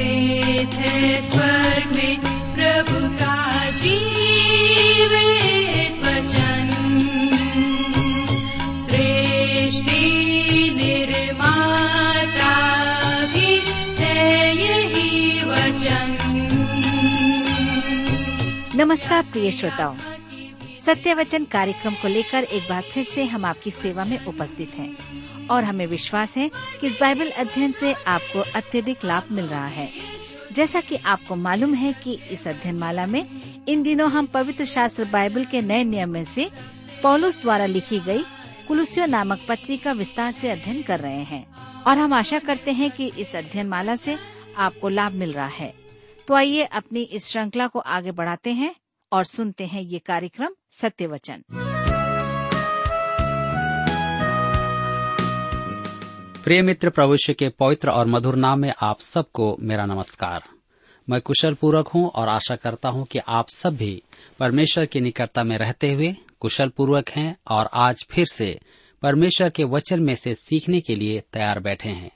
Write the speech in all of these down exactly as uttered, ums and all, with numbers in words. जीवित है स्वर्ग में प्रभु का जीवित वचन। सृष्टि निर्माता भी है यही वचन। नमस्कार प्रिय श्रोताओं, सत्य वचन कार्यक्रम को लेकर एक बार फिर से हम आपकी सेवा में उपस्थित हैं और हमें विश्वास है कि इस बाइबल अध्ययन से आपको अत्यधिक लाभ मिल रहा है। जैसा कि आपको मालूम है कि इस अध्ययन माला में इन दिनों हम पवित्र शास्त्र बाइबल के नए नियम में से पौलुस द्वारा लिखी गई कुलुस्सी नामक पत्री का विस्तार से अध्ययन कर रहे हैं और हम आशा करते हैं कि इस अध्ययन माला से आपको लाभ मिल रहा है। तो आइए अपनी इस श्रृंखला को आगे बढ़ाते हैं और सुनते हैं ये कार्यक्रम सत्य वचन। प्रिय मित्र, प्रभु यीशु के पवित्र और मधुर नाम में आप सबको मेरा नमस्कार। मैं कुशल पूर्वक हूँ और आशा करता हूँ कि आप सब भी परमेश्वर की निकटता में रहते हुए कुशल पूर्वक हैं और आज फिर से परमेश्वर के वचन में से सीखने के लिए तैयार बैठे हैं।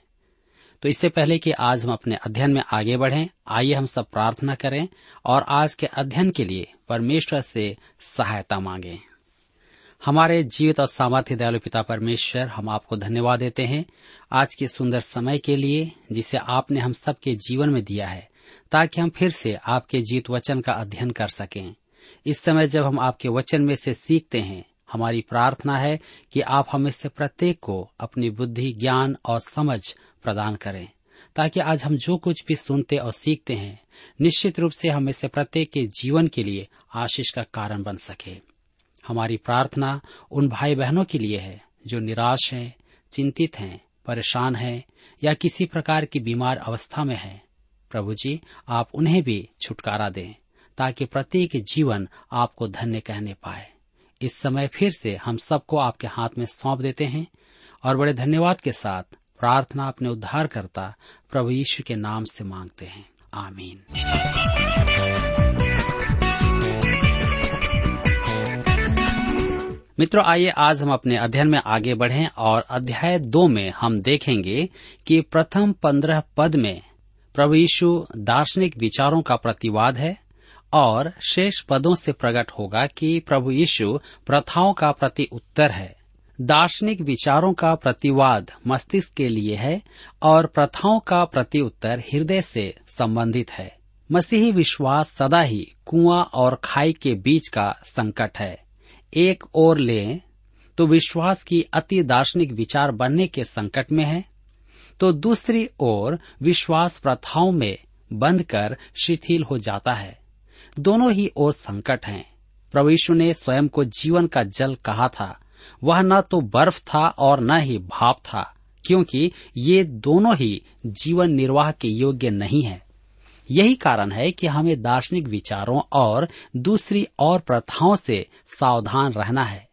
तो इससे पहले कि आज हम अपने अध्ययन में आगे बढ़ें, आइए हम सब प्रार्थना करें और आज के अध्ययन के लिए परमेश्वर से सहायता मांगें। हमारे जीवित और सामर्थ्य दयालु पिता परमेश्वर, हम आपको धन्यवाद देते हैं आज के सुंदर समय के लिए जिसे आपने हम सबके जीवन में दिया है, ताकि हम फिर से आपके जीवित वचन का अध्ययन कर सकें। इस समय जब हम आपके वचन में से सीखते हैं, हमारी प्रार्थना है कि आप हमें से प्रत्येक को अपनी बुद्धि, ज्ञान और समझ प्रदान करें, ताकि आज हम जो कुछ भी सुनते और सीखते हैं निश्चित रूप से हमें से प्रत्येक के जीवन के लिए आशीष का कारण बन सके। हमारी प्रार्थना उन भाई बहनों के लिए है जो निराश हैं, चिंतित हैं, परेशान हैं या किसी प्रकार की बीमार अवस्था में हैं। प्रभु जी, आप उन्हें भी छुटकारा दें ताकि प्रत्येक जीवन आपको धन्य कहने पाए। इस समय फिर से हम सबको आपके हाथ में सौंप देते हैं और बड़े धन्यवाद के साथ प्रार्थना अपने उद्धारकर्ता प्रभु यीशु के नाम से मांगते हैं, आमीन। मित्रों, आइए आज हम अपने अध्ययन में आगे बढ़ें और अध्याय दो में हम देखेंगे कि प्रथम पंद्रह पद में प्रभु यीशु दार्शनिक विचारों का प्रतिवाद है और शेष पदों से प्रकट होगा कि प्रभु यीशु प्रथाओं का प्रति उत्तर है। दार्शनिक विचारों का प्रतिवाद मस्तिष्क के लिए है और प्रथाओं का प्रति उत्तर हृदय से संबंधित है। मसीही विश्वास सदा ही कुआं और खाई के बीच का संकट है। एक ओर लें तो विश्वास की अति दार्शनिक विचार बनने के संकट में है, तो दूसरी ओर विश्वास प्रथाओं में बंध कर शिथिल हो जाता है। दोनों ही ओर संकट हैं। प्रभु यीशु ने स्वयं को जीवन का जल कहा था। वह न तो बर्फ था और न ही भाप था, क्योंकि ये दोनों ही जीवन निर्वाह के योग्य नहीं है। यही कारण है कि हमें दार्शनिक विचारों और दूसरी और प्रथाओं से सावधान रहना है।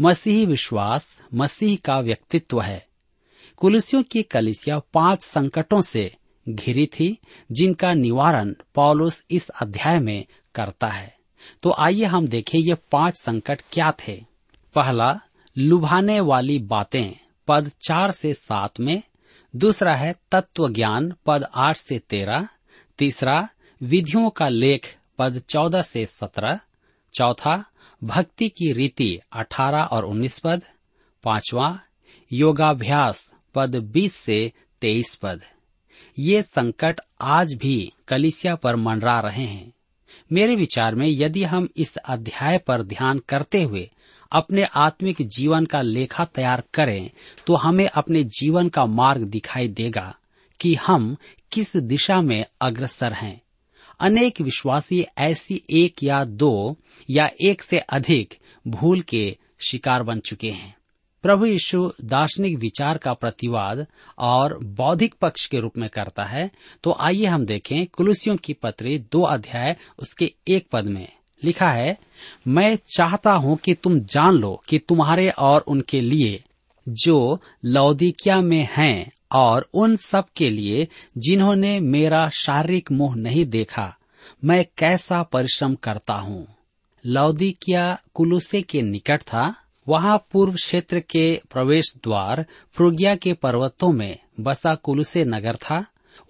मसीही विश्वास मसीह का व्यक्तित्व है। कुलुस्सियों की कलीसिया पांच संकटों से घिरी थी, जिनका निवारण पौलुस इस अध्याय में करता है। तो आइए हम देखें ये पांच संकट क्या थे। पहला, लुभाने वाली बातें, पद चार से सात में। दूसरा है तत्व ज्ञान, पद आठ से तेरह। तीसरा, विधियों का लेख, पद चौदह से सत्रह। चौथा, भक्ति की रीति, अठारह और उन्नीस पद। पांचवा, योगाभ्यास, पद बीस से तेईस पद। ये संकट आज भी कलीसिया पर मंडरा रहे हैं। मेरे विचार में यदि हम इस अध्याय पर ध्यान करते हुए अपने आत्मिक जीवन का लेखा तैयार करें तो हमें अपने जीवन का मार्ग दिखाई देगा कि हम किस दिशा में अग्रसर हैं। अनेक विश्वासी ऐसी एक या दो या एक से अधिक भूल के शिकार बन चुके हैं। प्रभु यीशु दार्शनिक विचार का प्रतिवाद और बौद्धिक पक्ष के रूप में करता है। तो आइए हम देखें कुलुस्सियों की पत्री दो अध्याय उसके एक पद में लिखा है, मैं चाहता हूं कि तुम जान लो कि तुम्हारे और उनके लिए जो लौदीकिया में हैं और उन सब के लिए जिन्होंने मेरा शारीरिक मुंह नहीं देखा, मैं कैसा परिश्रम करता हूं। लौदीकिया कुलुस्सी के निकट था। वहां पूर्व क्षेत्र के प्रवेश द्वार फ्रूगिया के पर्वतों में बसा कुलुस्सी नगर था।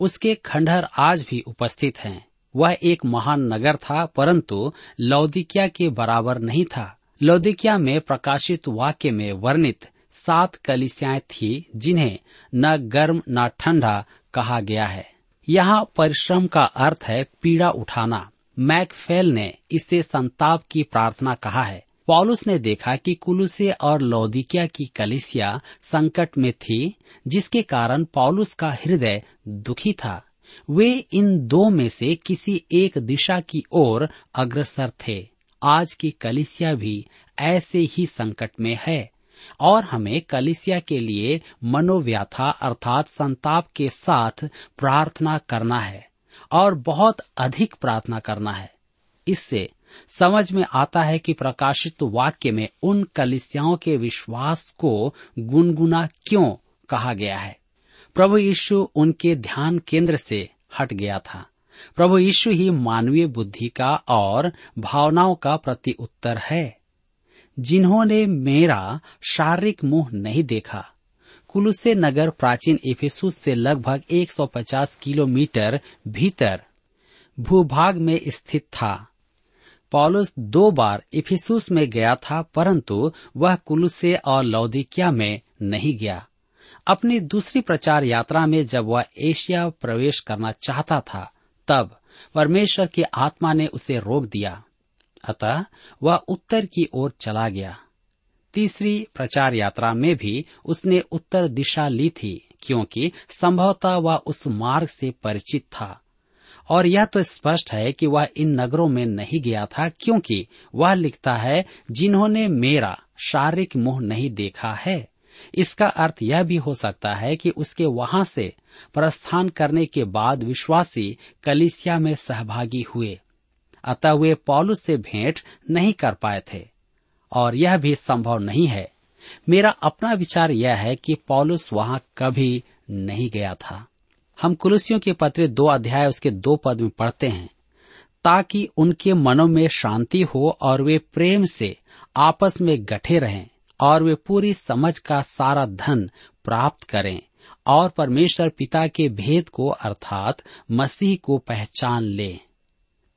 उसके खंडहर आज भी उपस्थित हैं। वह एक महान नगर था, परंतु लौदीकिया के बराबर नहीं था। लौदीकिया में प्रकाशित वाक्य में वर्णित सात कलीसियाएं थी, जिन्हें न गर्म न ठंडा कहा गया है। यहाँ परिश्रम का अर्थ है पीड़ा उठाना। मैकफेल ने इसे संताप की प्रार्थना कहा है। पौलुस ने देखा कि कुलुस्सी और लौदीकिया की कलीसिया संकट में थी, जिसके कारण पौलुस का हृदय दुखी था। वे इन दो में से किसी एक दिशा की ओर अग्रसर थे। आज की कलीसिया भी ऐसे ही संकट में है और हमें कलीसिया के लिए मनोव्यथा अर्थात संताप के साथ प्रार्थना करना है और बहुत अधिक प्रार्थना करना है। इससे समझ में आता है कि प्रकाशित वाक्य में उन कलीसियाओं के विश्वास को गुनगुना क्यों कहा गया है। प्रभु यीशु उनके ध्यान केंद्र से हट गया था। प्रभु यीशु ही मानवीय बुद्धि का और भावनाओं का प्रतिउत्तर है। जिन्होंने मेरा शारीरिक मुंह नहीं देखा। कुलुस्सी नगर प्राचीन इफिसुस से लगभग एक सौ पचास किलोमीटर भीतर भूभाग में स्थित था। पौलुस दो बार इफिसुस में गया था, परंतु वह कुलुस्सी और लौदीकिया में नहीं गया। अपनी दूसरी प्रचार यात्रा में जब वह एशिया प्रवेश करना चाहता था, तब परमेश्वर की आत्मा ने उसे रोक दिया, अतः वह उत्तर की ओर चला गया। तीसरी प्रचार यात्रा में भी उसने उत्तर दिशा ली थी, क्योंकि संभवतः वह उस मार्ग से परिचित था। और यह तो स्पष्ट है कि वह इन नगरों में नहीं गया था, क्योंकि वह लिखता है जिन्होंने मेरा शारीरिक मुंह नहीं देखा है। इसका अर्थ यह भी हो सकता है कि उसके वहां से प्रस्थान करने के बाद विश्वासी कलीसिया में सहभागी हुए, अतः वे पौलुस से भेंट नहीं कर पाए थे। और यह भी संभव नहीं है। मेरा अपना विचार यह है कि पौलुस वहां कभी नहीं गया था। हम कुलुस्सियों के पत्र दो अध्याय उसके दो पद में पढ़ते हैं, ताकि उनके मनों में शांति हो और वे प्रेम से आपस में गठे रहें और वे पूरी समझ का सारा धन प्राप्त करें और परमेश्वर पिता के भेद को अर्थात मसीह को पहचान लें।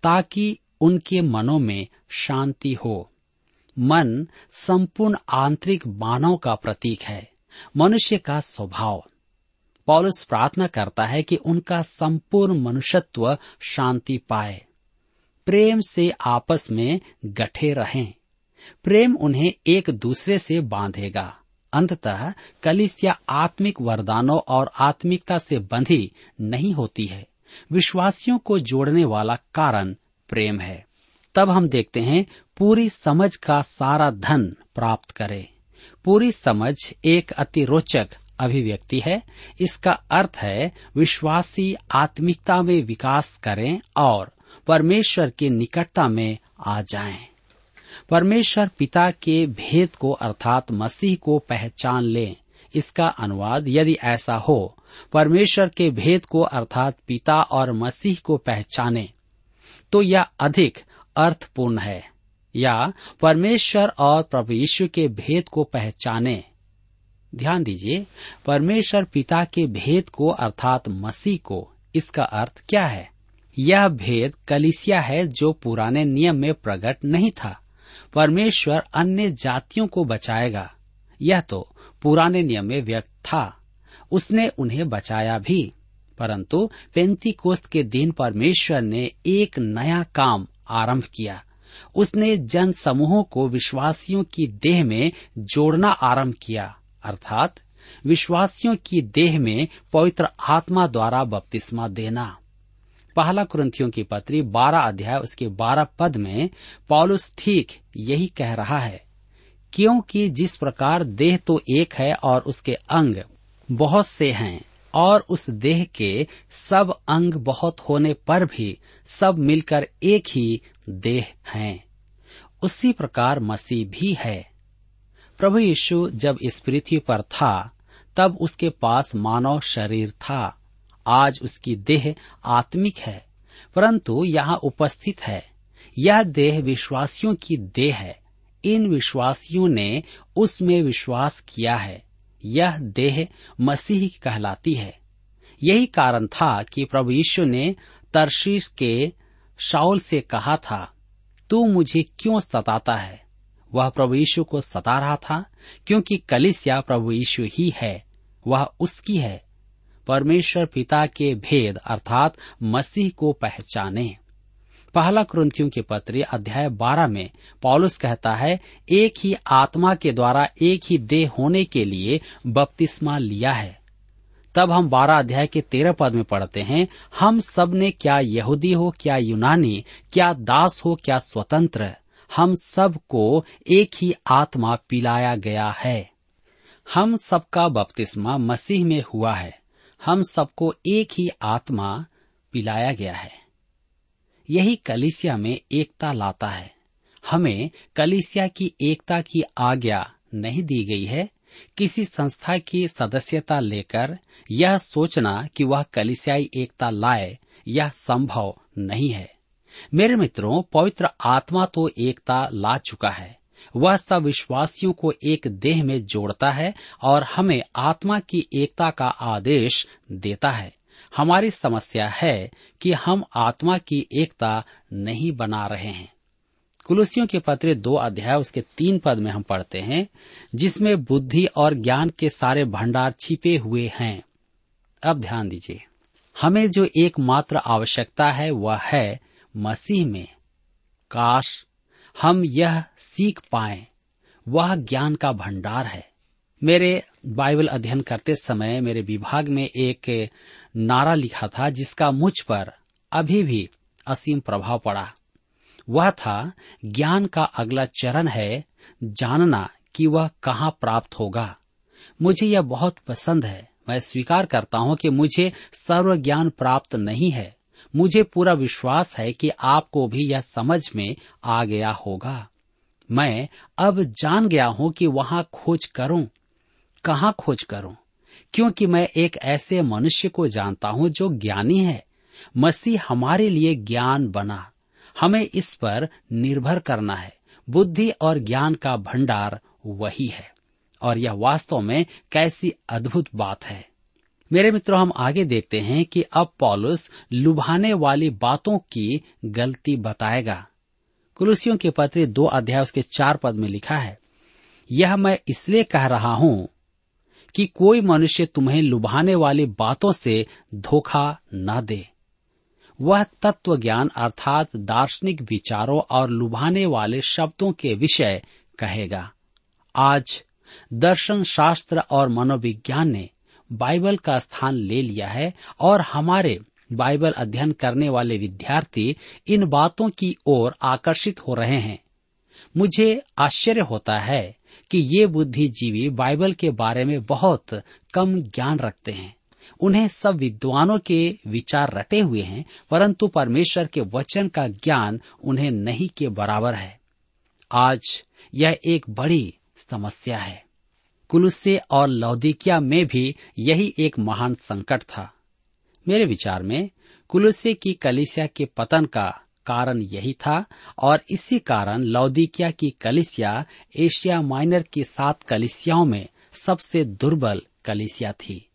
ताकि उनके मनों में शांति हो। मन संपूर्ण आंतरिक मानव का प्रतीक है, मनुष्य का स्वभाव। पौलुस प्रार्थना करता है कि उनका संपूर्ण मनुष्यत्व शांति पाए, प्रेम से आपस में गठे रहें। प्रेम उन्हें एक दूसरे से बांधेगा। अंततः कलीसिया आत्मिक वरदानों और आत्मिकता से बंधी नहीं होती है। विश्वासियों को जोड़ने वाला कारण प्रेम है। तब हम देखते हैं पूरी समझ का सारा धन प्राप्त करें। पूरी समझ एक अतिरोचक अभिव्यक्ति है। इसका अर्थ है विश्वासी आत्मिकता में विकास करें और परमेश्वर की निकटता में आ जाएं। परमेश्वर पिता के भेद को अर्थात मसीह को पहचान लें। इसका अनुवाद यदि ऐसा हो, परमेश्वर के भेद को अर्थात पिता और मसीह को पहचाने, तो यह अधिक अर्थपूर्ण है। या परमेश्वर और प्रभु यीशु के भेद को पहचाने। ध्यान दीजिए, परमेश्वर पिता के भेद को अर्थात मसीह को। इसका अर्थ क्या है? यह भेद कलीसिया है, जो पुराने नियम में प्रकट नहीं था। परमेश्वर अन्य जातियों को बचाएगा, यह तो पुराने नियम में व्यक्त था। उसने उन्हें बचाया भी, परंतु पेंतीकोस्त के दिन परमेश्वर ने एक नया काम आरंभ किया। उसने जन समूहों को विश्वासियों की देह में जोड़ना आरंभ किया, अर्थात विश्वासियों की देह में पवित्र आत्मा द्वारा बपतिस्मा देना। पहला कुरिन्थियों की पत्री बारह अध्याय उसके बारह पद में पौलुस ठीक यही कह रहा है, क्योंकि जिस प्रकार देह तो एक है और उसके अंग बहुत से हैं, और उस देह के सब अंग बहुत होने पर भी सब मिलकर एक ही देह हैं, उसी प्रकार मसीह भी है। प्रभु यीशु जब इस पृथ्वी पर था, तब उसके पास मानव शरीर था। आज उसकी देह आत्मिक है, परंतु यहाँ उपस्थित है। यह देह विश्वासियों की देह है। इन विश्वासियों ने उसमें विश्वास किया है। यह देह मसीह कहलाती है। यही कारण था कि प्रभु यीशु ने तर्शीश के शाऊल से कहा था, तू मुझे क्यों सताता है। वह प्रभु यीशु को सता रहा था, क्योंकि कलीसिया प्रभु यीशु ही है, वह उसकी है। परमेश्वर पिता के भेद अर्थात मसीह को पहचाने। पहला कुरिन्थियों के पत्र अध्याय बारह में पौलुस कहता है, एक ही आत्मा के द्वारा एक ही देह होने के लिए बपतिस्मा लिया है। तब हम बारह अध्याय के तेरह पद में पढ़ते हैं, हम सब ने, क्या यहूदी हो क्या यूनानी, क्या दास हो क्या स्वतंत्र, हम सब को एक ही आत्मा पिलाया गया है। हम सबका बपतिस्मा मसीह में हुआ है, हम सबको एक ही आत्मा पिलाया गया है। यही कलीसिया में एकता लाता है। हमें कलीसिया की एकता की आज्ञा नहीं दी गई है। किसी संस्था की सदस्यता लेकर यह सोचना कि वह कलीसियाई एकता लाए, यह संभव नहीं है। मेरे मित्रों, पवित्र आत्मा तो एकता ला चुका है। वह सब विश्वासियों को एक देह में जोड़ता है और हमें आत्मा की एकता का आदेश देता है। हमारी समस्या है कि हम आत्मा की एकता नहीं बना रहे हैं। कुलुस्सियों के पत्र दो अध्याय उसके तीन पद में हम पढ़ते हैं, जिसमें बुद्धि और ज्ञान के सारे भंडार छिपे हुए हैं। अब ध्यान दीजिए, हमें जो एकमात्र आवश्यकता है वह है मसीह में। काश हम यह सीख पाएं, वह ज्ञान का भंडार है। मेरे बाइबल अध्ययन करते समय मेरे विभाग में एक नारा लिखा था, जिसका मुझ पर अभी भी असीम प्रभाव पड़ा। वह था, ज्ञान का अगला चरण है जानना कि वह कहाँ प्राप्त होगा। मुझे यह बहुत पसंद है। मैं स्वीकार करता हूँ कि मुझे सर्व ज्ञान प्राप्त नहीं है। मुझे पूरा विश्वास है कि आपको भी यह समझ में आ गया होगा। मैं अब जान गया हूँ कि वहाँ खोज करूँ, कहाँ खोज करूँ, क्योंकि मैं एक ऐसे मनुष्य को जानता हूँ जो ज्ञानी है। मसीह हमारे लिए ज्ञान बना। हमें इस पर निर्भर करना है। बुद्धि और ज्ञान का भंडार वही है, और यह वास्तव में कैसी अद्भुत बात है। मेरे मित्रों, हम आगे देखते हैं कि अब पौलुस लुभाने वाली बातों की गलती बताएगा। कुलुस्सियों के पत्र दो अध्याय उसके चार पद में लिखा है, यह मैं इसलिए कह रहा हूं कि कोई मनुष्य तुम्हें लुभाने वाली बातों से धोखा न दे। वह तत्व ज्ञान अर्थात दार्शनिक विचारों और लुभाने वाले शब्दों के विषय कहेगा। आज दर्शन शास्त्र और मनोविज्ञान ने बाइबल का स्थान ले लिया है, और हमारे बाइबल अध्ययन करने वाले विद्यार्थी इन बातों की ओर आकर्षित हो रहे हैं। मुझे आश्चर्य होता है कि ये बुद्धिजीवी बाइबल के बारे में बहुत कम ज्ञान रखते हैं। उन्हें सब विद्वानों के विचार रटे हुए हैं, परंतु परमेश्वर के वचन का ज्ञान उन्हें नहीं के बराबर है। आज यह एक बड़ी समस्या है। कुलुस्सी और लौदीकिया में भी यही एक महान संकट था। मेरे विचार में कुलुस्सी की कलीसिया के पतन का कारण यही था, और इसी कारण लौदीकिया की कलीसिया एशिया माइनर की सात कलीसियाओं में सबसे दुर्बल कलीसिया थी।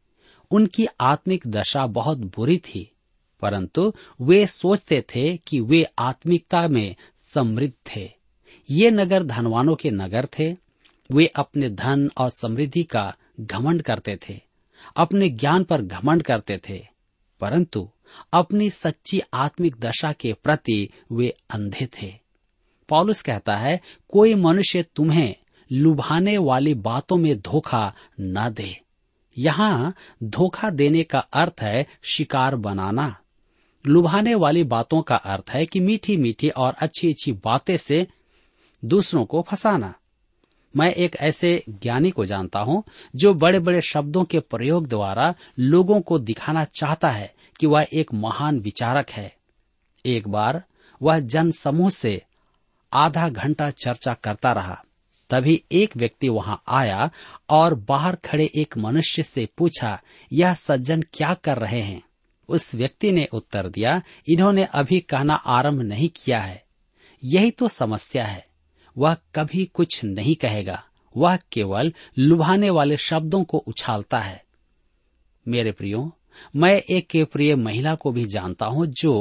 उनकी आत्मिक दशा बहुत बुरी थी, परंतु वे सोचते थे कि वे आत्मिकता में समृद्ध थे। ये नगर धनवानों के नगर थे। वे अपने धन और समृद्धि का घमंड करते थे, अपने ज्ञान पर घमंड करते थे, परंतु अपनी सच्ची आत्मिक दशा के प्रति वे अंधे थे। पौलुस कहता है, कोई मनुष्य तुम्हें लुभाने वाली बातों में धोखा न दे। यहाँ धोखा देने का अर्थ है शिकार बनाना। लुभाने वाली बातों का अर्थ है कि मीठी मीठी और अच्छी अच्छी बातें से दूसरों को फंसाना। मैं एक ऐसे ज्ञानी को जानता हूँ जो बड़े बड़े शब्दों के प्रयोग द्वारा लोगों को दिखाना चाहता है कि वह एक महान विचारक है। एक बार वह जन समूह से आधा घंटा चर्चा करता रहा। तभी एक व्यक्ति वहां आया और बाहर खड़े एक मनुष्य से पूछा, यह सज्जन क्या कर रहे हैं। उस व्यक्ति ने उत्तर दिया, इन्होंने अभी कहना आरंभ नहीं किया है। यही तो समस्या है। वह कभी कुछ नहीं कहेगा। वह केवल लुभाने वाले शब्दों को उछालता है। मेरे प्रियो, मैं एक प्रिय महिला को भी जानता हूँ जो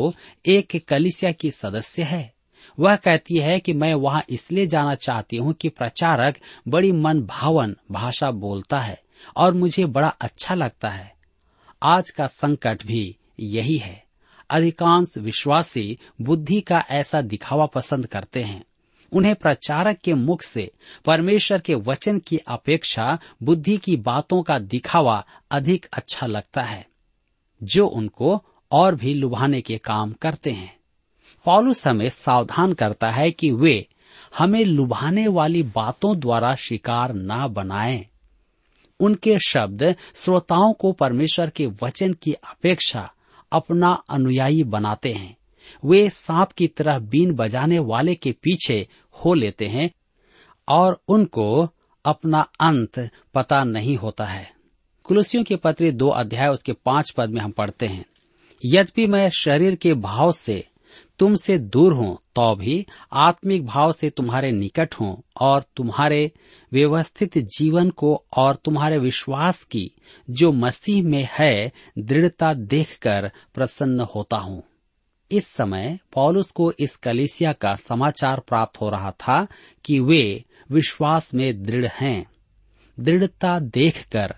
एक कलीसिया की सदस्य है। वह कहती है कि मैं वहाँ इसलिए जाना चाहती हूँ कि प्रचारक बड़ी मन भावन भाषा बोलता है और मुझे बड़ा अच्छा लगता है। आज का संकट भी यही है। अधिकांश विश्वासी बुद्धि का ऐसा दिखावा पसंद करते हैं। उन्हें प्रचारक के मुख से परमेश्वर के वचन की अपेक्षा बुद्धि की बातों का दिखावा अधिक अच्छा लगता है, जो उनको और भी लुभाने के काम करते हैं। पौलुस हमें सावधान करता है कि वे हमें लुभाने वाली बातों द्वारा शिकार ना बनाएं। उनके शब्द श्रोताओं को परमेश्वर के वचन की अपेक्षा अपना अनुयायी बनाते हैं। वे सांप की तरह बीन बजाने वाले के पीछे हो लेते हैं और उनको अपना अंत पता नहीं होता है। कुलुस्सियों के पत्र दो अध्याय उसके पांच पद में हम पढ़ते हैं, यद्यपि मैं शरीर के भाव से तुमसे दूर हूँ तो भी आत्मिक भाव से तुम्हारे निकट हूँ और तुम्हारे व्यवस्थित जीवन को और तुम्हारे विश्वास की जो मसीह में है दृढ़ता देखकर प्रसन्न होता हूँ। इस समय पौलुस को इस कलीसिया का समाचार प्राप्त हो रहा था कि वे विश्वास में दृढ़ हैं। दृढ़ता देखकर,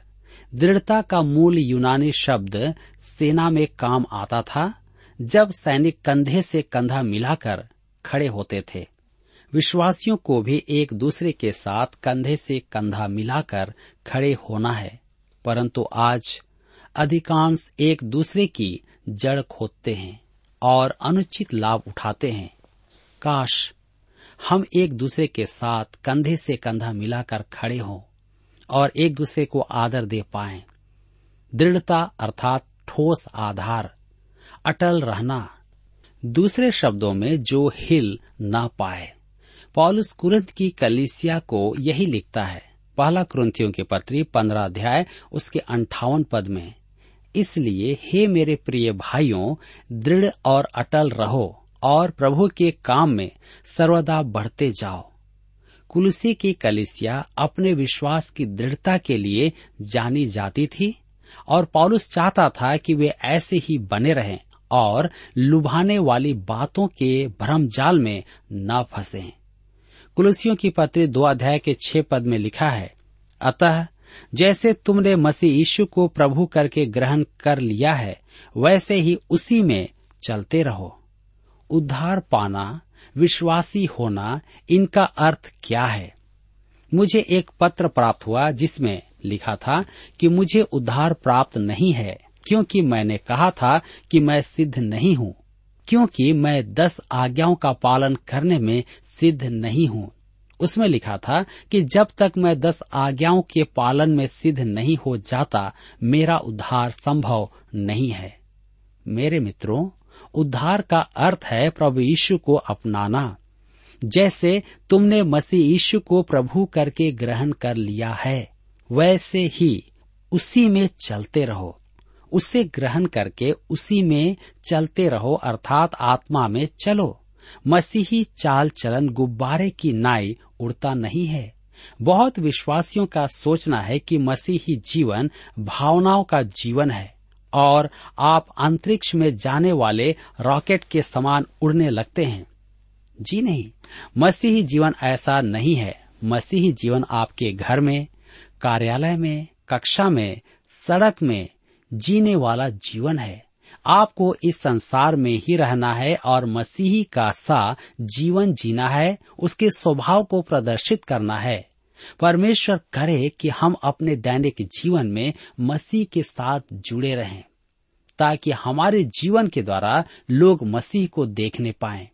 दृढ़ता का मूल यूनानी शब्द सेना में काम आता था, जब सैनिक कंधे से कंधा मिलाकर खड़े होते थे। विश्वासियों को भी एक दूसरे के साथ कंधे से कंधा मिलाकर खड़े होना है, परंतु आज अधिकांश एक दूसरे की जड़ खोदते हैं और अनुचित लाभ उठाते हैं। काश हम एक दूसरे के साथ कंधे से कंधा मिलाकर खड़े हों और एक दूसरे को आदर दे पाएं। दृढ़ता अर्थात ठोस आधार, अटल रहना, दूसरे शब्दों में जो हिल ना पाए। पौलुस कुरिन्थ की कलीसिया को यही लिखता है, पहला कुरिन्थियों के पत्री पंद्रह अध्याय उसके अंठावन पद में, इसलिए हे मेरे प्रिय भाइयों, दृढ़ और अटल रहो और प्रभु के काम में सर्वदा बढ़ते जाओ। कुलुस्सी की कलीसिया अपने विश्वास की दृढ़ता के लिए जानी जाती थी और पौलुस चाहता था कि वे ऐसे ही बने रहें और लुभाने वाली बातों के भ्रमजाल में न फंसें। कुलुस्सियों की पत्री दो अध्याय के छह पद में लिखा है, अतः जैसे तुमने मसीह यीशु को प्रभु करके ग्रहण कर लिया है वैसे ही उसी में चलते रहो। उद्धार पाना, विश्वासी होना, इनका अर्थ क्या है? मुझे एक पत्र प्राप्त हुआ जिसमें लिखा था कि मुझे उद्धार प्राप्त नहीं है क्योंकि मैंने कहा था कि मैं सिद्ध नहीं हूँ, क्योंकि मैं दस आज्ञाओं का पालन करने में सिद्ध नहीं हूँ। उसमें लिखा था कि जब तक मैं दस आज्ञाओं के पालन में सिद्ध नहीं हो जाता मेरा उद्धार संभव नहीं है। मेरे मित्रों, उद्धार का अर्थ है प्रभु यीशु को अपनाना। जैसे तुमने मसीह यीशु को प्रभु करके ग्रहण कर लिया है वैसे ही उसी में चलते रहो। उसे ग्रहण करके उसी में चलते रहो अर्थात आत्मा में चलो। मसीही चाल चलन गुब्बारे की नाई उड़ता नहीं है। बहुत विश्वासियों का सोचना है कि मसीही जीवन भावनाओं का जीवन है और आप अंतरिक्ष में जाने वाले रॉकेट के समान उड़ने लगते हैं। जी नहीं, मसीही जीवन ऐसा नहीं है। मसीही जीवन आपके घर में, कार्यालय में, कक्षा में, सड़क में जीने वाला जीवन है। आपको इस संसार में ही रहना है और मसीही का सा जीवन जीना है, उसके स्वभाव को प्रदर्शित करना है। परमेश्वर करे कि हम अपने दैनिक जीवन में मसीह के साथ जुड़े रहें, ताकि हमारे जीवन के द्वारा लोग मसीह को देखने पाएं।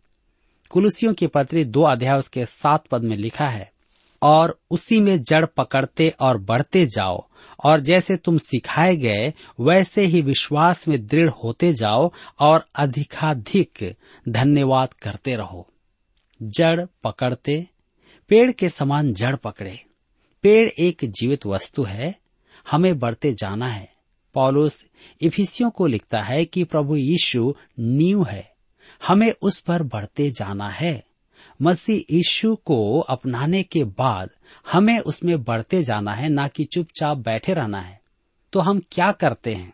कुलुस्सियों के पत्री दो अध्याय उसके सात पद में लिखा है, और उसी में जड़ पकड़ते और बढ़ते जाओ और जैसे तुम सिखाए गए वैसे ही विश्वास में दृढ़ होते जाओ और अधिकाधिक धन्यवाद करते रहो। जड़ पकड़ते, पेड़ के समान जड़ पकड़े। पेड़ एक जीवित वस्तु है, हमें बढ़ते जाना है। पौलुस इफिसियों को लिखता है कि प्रभु यीशु नींव है, हमें उस पर बढ़ते जाना है। मसीह यीशु को अपनाने के बाद हमें उसमें बढ़ते जाना है, ना कि चुपचाप बैठे रहना है। तो हम क्या करते हैं?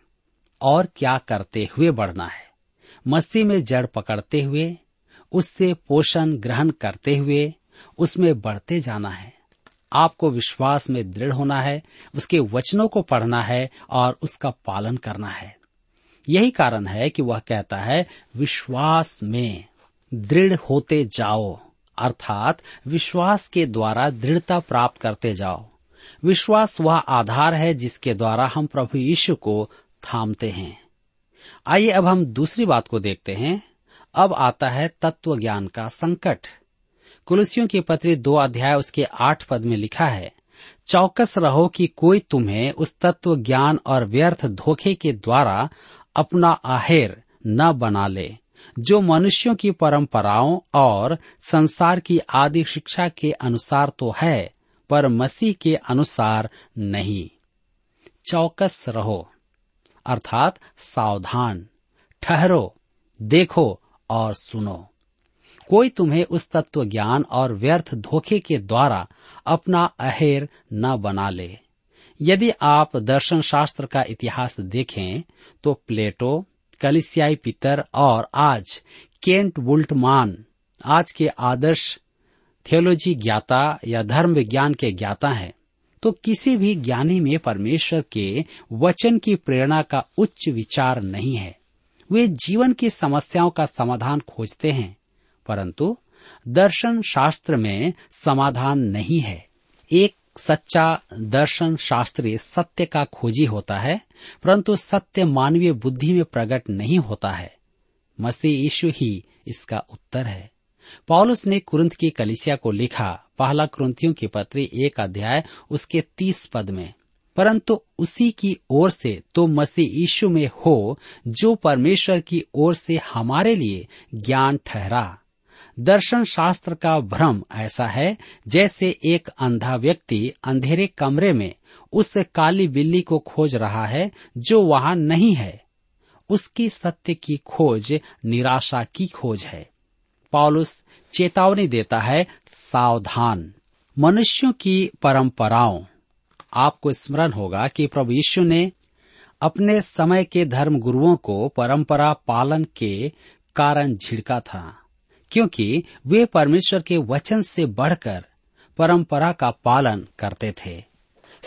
और क्या करते हुए बढ़ना है। मस्ती में जड़ पकड़ते हुए, उससे पोषण ग्रहण करते हुए उसमें बढ़ते जाना है। आपको विश्वास में दृढ़ होना है, उसके वचनों को पढ़ना है और उसका पालन करना है। यही कारण है कि वह कहता है, विश्वास में दृढ़ होते जाओ, अर्थात विश्वास के द्वारा दृढ़ता प्राप्त करते जाओ। विश्वास वह आधार है जिसके द्वारा हम प्रभु यीशु को थामते हैं। आइए अब हम दूसरी बात को देखते हैं। अब आता है तत्व ज्ञान का संकट। कुलुस्सियों की पत्री दो अध्याय उसके आठ पद में लिखा है, चौकस रहो कि कोई तुम्हें उस तत्व ज्ञान और व्यर्थ धोखे के द्वारा अपना आहेर न बना ले, जो मनुष्यों की परंपराओं और संसार की आदि शिक्षा के अनुसार तो है, पर मसीह के अनुसार नहीं। चौकस रहो अर्थात सावधान, ठहरो, देखो और सुनो। कोई तुम्हें उस तत्व ज्ञान और व्यर्थ धोखे के द्वारा अपना अहेर न बना ले। यदि आप दर्शन शास्त्र का इतिहास देखें तो प्लेटो, कलिसियाई पितर और आज केंट वुल्टमान आज के आदर्श थियोलॉजी ज्ञाता या धर्म विज्ञान के ज्ञाता हैं। तो किसी भी ज्ञानी में परमेश्वर के वचन की प्रेरणा का उच्च विचार नहीं है। वे जीवन की समस्याओं का समाधान खोजते हैं, परंतु दर्शन शास्त्र में समाधान नहीं है। एक सच्चा दर्शन शास्त्री सत्य का खोजी होता है, परंतु सत्य मानवीय बुद्धि में प्रकट नहीं होता है। मसीह यीशु ही इसका उत्तर है। पौलुस ने कुरिन्थ की कलीसिया को लिखा, पहला कुरिन्थियों की पत्री एक अध्याय उसके तीस पद में, परंतु उसी की ओर से तो मसीह यीशु में हो, जो परमेश्वर की ओर से हमारे लिए ज्ञान ठहरा। दर्शन शास्त्र का भ्रम ऐसा है जैसे एक अंधा व्यक्ति अंधेरे कमरे में उस काली बिल्ली को खोज रहा है जो वहां नहीं है। उसकी सत्य की खोज निराशा की खोज है। पौलुस चेतावनी देता है, सावधान। मनुष्यों की परंपराओं, आपको स्मरण होगा कि प्रभु यीशु ने अपने समय के धर्म गुरुओं को परंपरा पालन के कारण झिड़का था, क्योंकि वे परमेश्वर के वचन से बढ़कर परंपरा का पालन करते थे।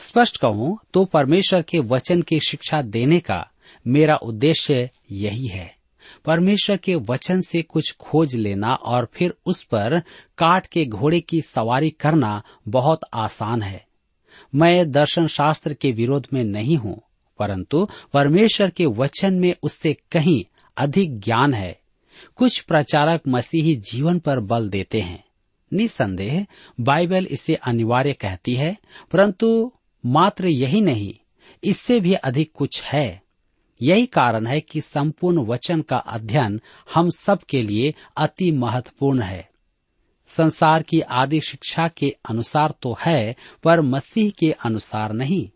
स्पष्ट कहूं तो परमेश्वर के वचन की शिक्षा देने का मेरा उद्देश्य यही है। परमेश्वर के वचन से कुछ खोज लेना और फिर उस पर काट के घोड़े की सवारी करना बहुत आसान है। मैं दर्शन शास्त्र के विरोध में नहीं हूं, परंतु परमेश्वर के वचन में उससे कहीं अधिक ज्ञान है। कुछ प्रचारक मसीही जीवन पर बल देते हैं, निसंदेह बाइबल इसे अनिवार्य कहती है, परंतु मात्र यही नहीं, इससे भी अधिक कुछ है। यही कारण है कि संपूर्ण वचन का अध्ययन हम सब के लिए अति महत्वपूर्ण है। संसार की आदि शिक्षा के अनुसार तो है, पर मसीह के अनुसार नहीं।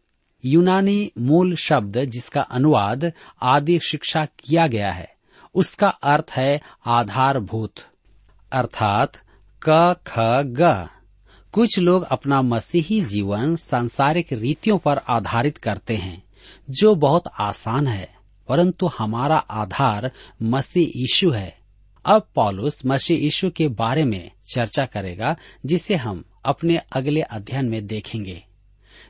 यूनानी मूल शब्द जिसका अनुवाद आदि शिक्षा किया गया है, उसका अर्थ है आधारभूत, अर्थात क ख ग। कुछ लोग अपना मसीही जीवन सांसारिक रीतियों पर आधारित करते हैं, जो बहुत आसान है, परंतु हमारा आधार मसीह यीशु है। अब पौलुस मसीह यीशु के बारे में चर्चा करेगा, जिसे हम अपने अगले अध्ययन में देखेंगे।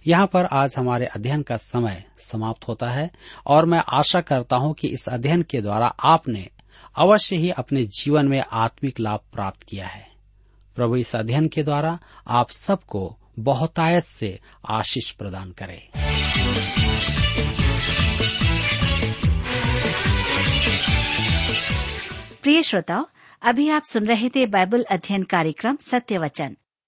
यहाँ पर आज हमारे अध्ययन का समय समाप्त होता है, और मैं आशा करता हूँ कि इस अध्ययन के द्वारा आपने अवश्य ही अपने जीवन में आत्मिक लाभ प्राप्त किया है। प्रभु इस अध्ययन के द्वारा आप सबको बहुतायत से आशीष प्रदान करे। प्रिय श्रोताओ, अभी आप सुन रहे थे बाइबल अध्ययन कार्यक्रम सत्य वचन।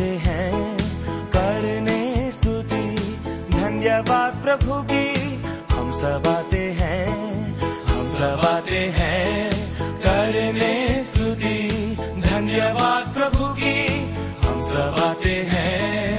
हैं करने स्तुति, धन्यवाद प्रभु की। हम सब आते हैं, हम सब आते हैं करने स्तुति, धन्यवाद प्रभु की। हम सब आते हैं।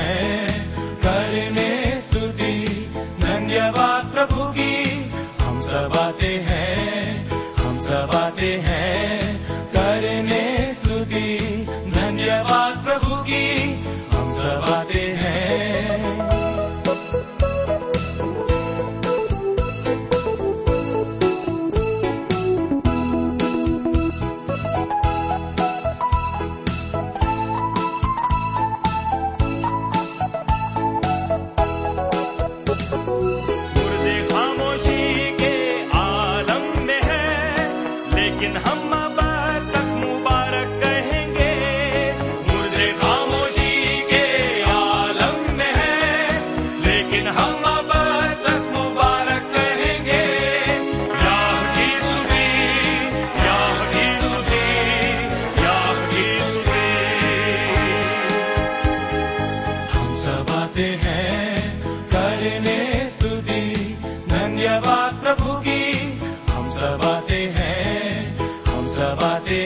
हम सब आते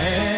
हैं।